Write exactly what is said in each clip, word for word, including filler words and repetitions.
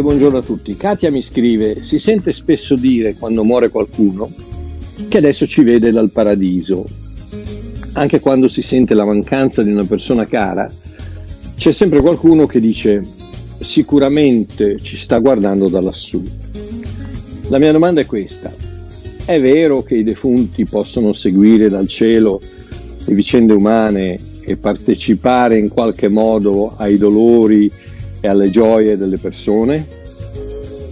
Buongiorno a tutti. Katia mi scrive: si sente spesso dire, quando muore qualcuno, che adesso ci vede dal paradiso. Anche quando si sente la mancanza di una persona cara, c'è sempre qualcuno che dice: sicuramente ci sta guardando da lassù. La mia domanda è questa: è vero che i defunti possono seguire dal cielo le vicende umane e partecipare in qualche modo ai dolori e alle gioie delle persone?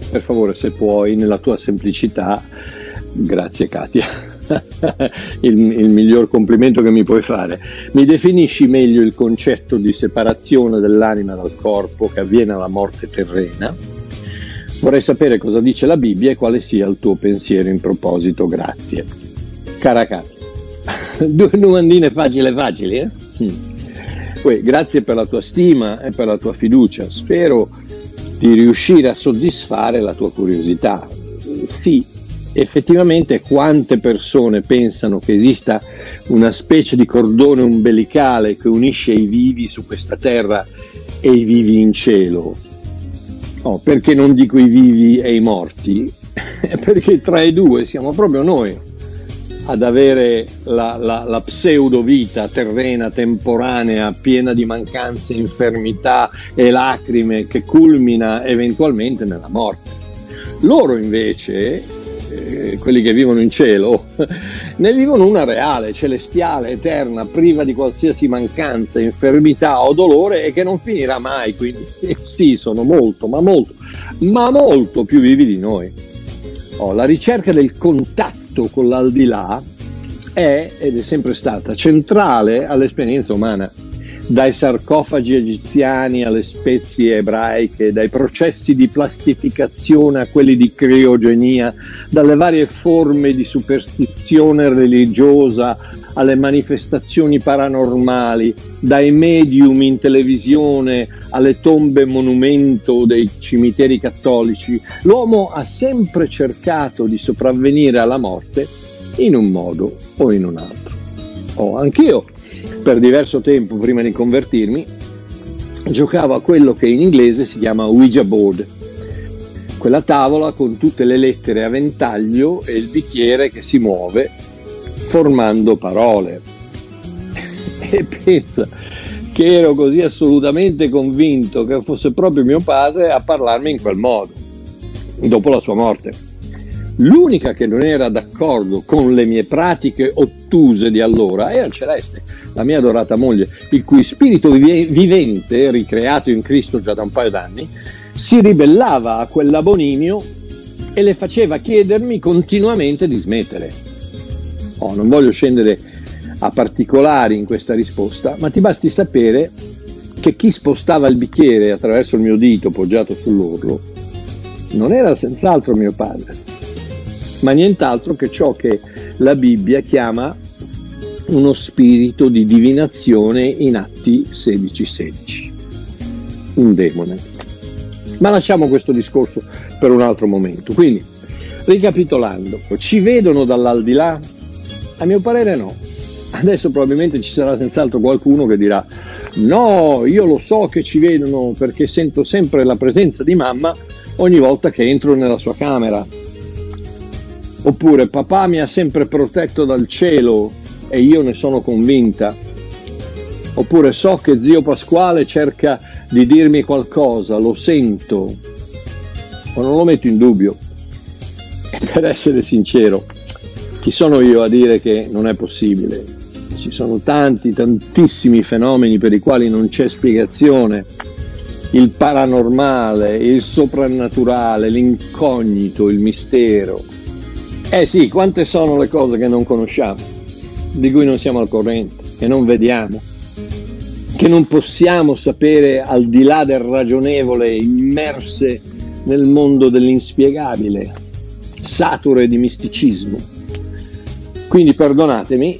Per favore, se puoi, nella tua semplicità. Grazie Katia. il, il miglior complimento che mi puoi fare. Mi definisci meglio il concetto di separazione dell'anima dal corpo che avviene alla morte terrena? Vorrei sapere cosa dice la Bibbia e quale sia il tuo pensiero in proposito. Grazie, cara Katia. Due domandine facili facili, eh? Mm. Grazie per la tua stima e per la tua fiducia. Spero di riuscire a soddisfare la tua curiosità. Sì, effettivamente quante persone pensano che esista una specie di cordone ombelicale che unisce i vivi su questa terra e i vivi in cielo. Oh, perché non dico i vivi e i morti? Perché tra i due siamo proprio noi ad avere la, la, la pseudo vita terrena, temporanea, piena di mancanze, infermità e lacrime, che culmina eventualmente nella morte. Loro invece, eh, quelli che vivono in cielo, ne vivono una reale, celestiale, eterna, priva di qualsiasi mancanza, infermità o dolore, e che non finirà mai. Quindi eh sì, sono molto, ma molto, ma molto più vivi di noi. Oh, la ricerca del contatto con l'aldilà è ed è sempre stata centrale all'esperienza umana, dai sarcofagi egiziani alle spezie ebraiche, dai processi di plastificazione a quelli di criogenia, dalle varie forme di superstizione religiosa alle manifestazioni paranormali, dai medium in televisione alle tombe monumento dei cimiteri cattolici. L'uomo ha sempre cercato di sopravvenire alla morte in un modo o in un altro. Oh, anch'io per diverso tempo, prima di convertirmi, giocavo a quello che in inglese si chiama Ouija board, quella tavola con tutte le lettere a ventaglio e il bicchiere che si muove formando parole. E pensa che ero così assolutamente convinto che fosse proprio mio padre a parlarmi in quel modo dopo la sua morte. L'unica che non era d'accordo con le mie pratiche ottuse di allora era Celeste, la mia adorata moglie, il cui spirito vivente, ricreato in Cristo già da un paio d'anni, si ribellava a quell'abominio e le faceva chiedermi continuamente di smettere. Oh, non voglio scendere a particolari in questa risposta, ma ti basti sapere che chi spostava il bicchiere attraverso il mio dito poggiato sull'orlo non era senz'altro mio padre, ma nient'altro che ciò che la Bibbia chiama uno spirito di divinazione in Atti sedici sedici, un demone. Ma lasciamo questo discorso per un altro momento. Quindi, ricapitolando, ci vedono dall'aldilà? A mio parere no. Adesso probabilmente ci sarà senz'altro qualcuno che dirà: no, io lo so che ci vedono perché sento sempre la presenza di mamma ogni volta che entro nella sua camera, oppure papà mi ha sempre protetto dal cielo e io ne sono convinta, oppure so che zio Pasquale cerca di dirmi qualcosa, lo sento, o non lo metto in dubbio. E per essere sincero, chi sono io a dire che non è possibile? ci sono tanti, tantissimi fenomeni per i quali non c'è spiegazione, il paranormale, il soprannaturale, l'incognito, il mistero. Eh sì, quante sono le cose che non conosciamo, di cui non siamo al corrente, che non vediamo, che non possiamo sapere al di là del ragionevole, immerse nel mondo dell'inspiegabile, sature di misticismo. Quindi perdonatemi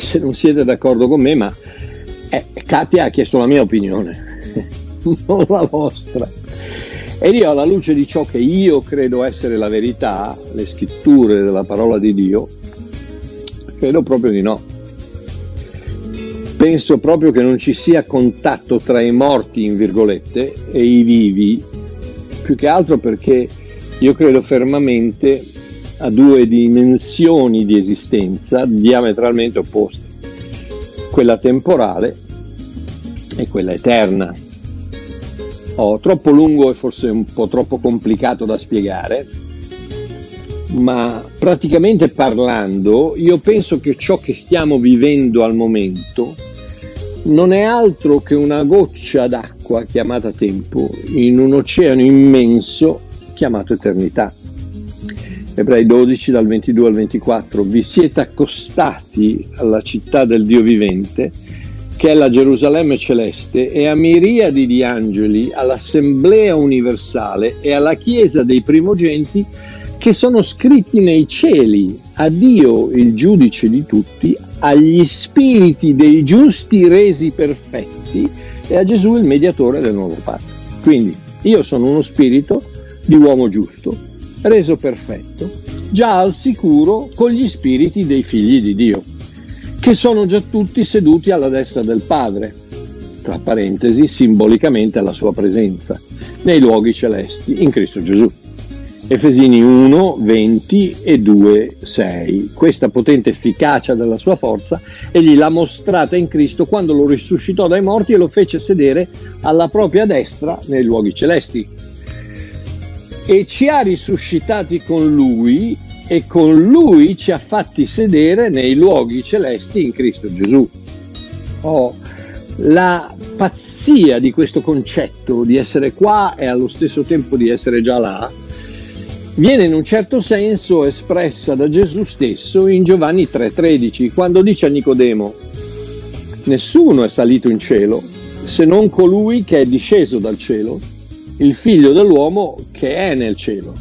se non siete d'accordo con me, ma eh, Katia ha chiesto la mia opinione, non la vostra. Ed io, alla luce di ciò che io credo essere la verità, le scritture della parola di Dio, credo proprio di no. Penso proprio che non ci sia contatto tra i morti, in virgolette, e i vivi, più che altro perché io credo fermamente a due dimensioni di esistenza diametralmente opposte, quella temporale e quella eterna. Oh, troppo lungo e forse un po' troppo complicato da spiegare, ma praticamente parlando io penso che ciò che stiamo vivendo al momento non è altro che una goccia d'acqua chiamata tempo in un oceano immenso chiamato eternità. Ebrei dodici dal ventidue al ventiquattro: vi siete accostati alla città del Dio vivente, che è la Gerusalemme celeste, e a miriadi di angeli, all'assemblea universale e alla chiesa dei primogeniti che sono scritti nei cieli, a Dio il giudice di tutti, agli spiriti dei giusti resi perfetti e a Gesù il mediatore del nuovo patto. Quindi io sono uno spirito di uomo giusto, reso perfetto, già al sicuro con gli spiriti dei figli di Dio, che sono già tutti seduti alla destra del Padre, tra parentesi simbolicamente alla sua presenza, nei luoghi celesti in Cristo Gesù. Efesini uno, venti e due, sei. Questa potente efficacia della sua forza egli l'ha mostrata in Cristo quando lo risuscitò dai morti e lo fece sedere alla propria destra nei luoghi celesti. E ci ha risuscitati con Lui, e con Lui ci ha fatti sedere nei luoghi celesti in Cristo Gesù. Oh, la pazzia di questo concetto di essere qua e allo stesso tempo di essere già là viene in un certo senso espressa da Gesù stesso in Giovanni tre tredici, quando dice a Nicodemo: nessuno è salito in cielo se non colui che è disceso dal cielo, il figlio dell'uomo che è nel cielo.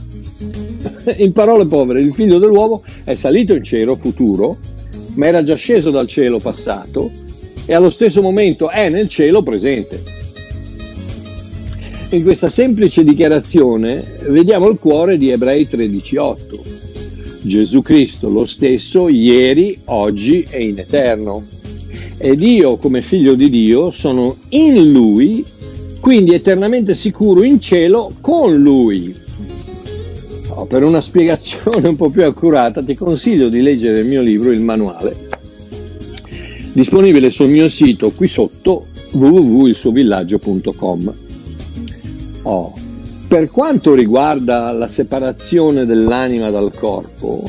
In parole povere, il figlio dell'uomo è salito in cielo futuro, ma era già sceso dal cielo passato e allo stesso momento è nel cielo presente. In questa semplice dichiarazione vediamo il cuore di Ebrei tredici otto: Gesù Cristo lo stesso ieri, oggi e in eterno. Ed io, come figlio di Dio, sono in Lui, quindi eternamente sicuro in cielo con Lui. Oh, per una spiegazione un po' più accurata ti consiglio di leggere il mio libro, il manuale, disponibile sul mio sito qui sotto, w w w punto il suo villaggio punto com. Oh, per quanto riguarda la separazione dell'anima dal corpo,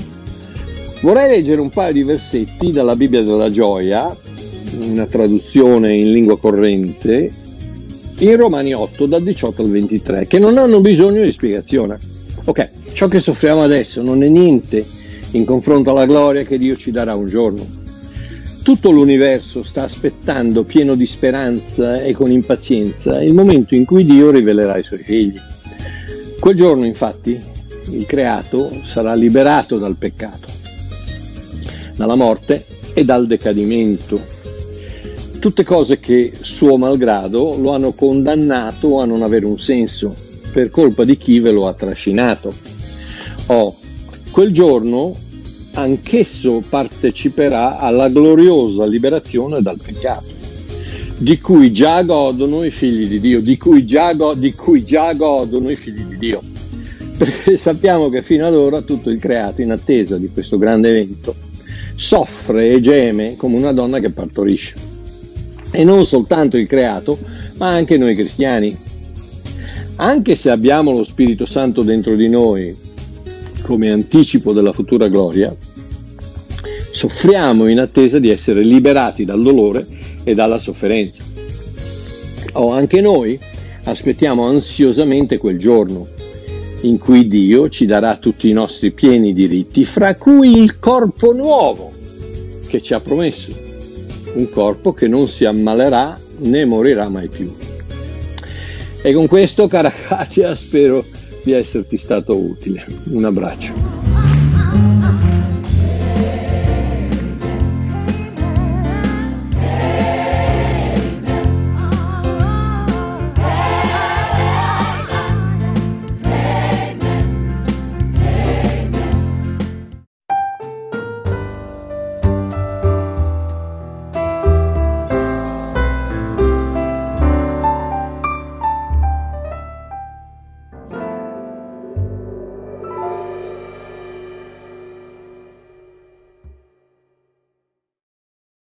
vorrei leggere un paio di versetti dalla Bibbia della Gioia, una traduzione in lingua corrente, in Romani otto dal diciotto al ventitré, che non hanno bisogno di spiegazione. Ok, ciò che soffriamo adesso non è niente in confronto alla gloria che Dio ci darà un giorno. Tutto l'universo sta aspettando, pieno di speranza e con impazienza, il momento in cui Dio rivelerà i suoi figli. Quel giorno, infatti, il creato sarà liberato dal peccato, dalla morte e dal decadimento, tutte cose che suo malgrado lo hanno condannato a non avere un senso per colpa di chi ve lo ha trascinato. Oh, quel giorno anch'esso parteciperà alla gloriosa liberazione dal peccato, di cui già godono i figli di Dio, di cui già, go- di cui già godono i figli di Dio, perché sappiamo che fino ad ora tutto il creato, in attesa di questo grande evento, soffre e geme come una donna che partorisce. E non soltanto il creato, ma anche noi cristiani. Anche se abbiamo lo Spirito Santo dentro di noi come anticipo della futura gloria, soffriamo in attesa di essere liberati dal dolore e dalla sofferenza. O anche noi aspettiamo ansiosamente quel giorno in cui Dio ci darà tutti i nostri pieni diritti, fra cui il corpo nuovo che ci ha promesso, un corpo che non si ammalerà né morirà mai più. E con questo, cara Katia, spero di esserti stato utile. Un abbraccio.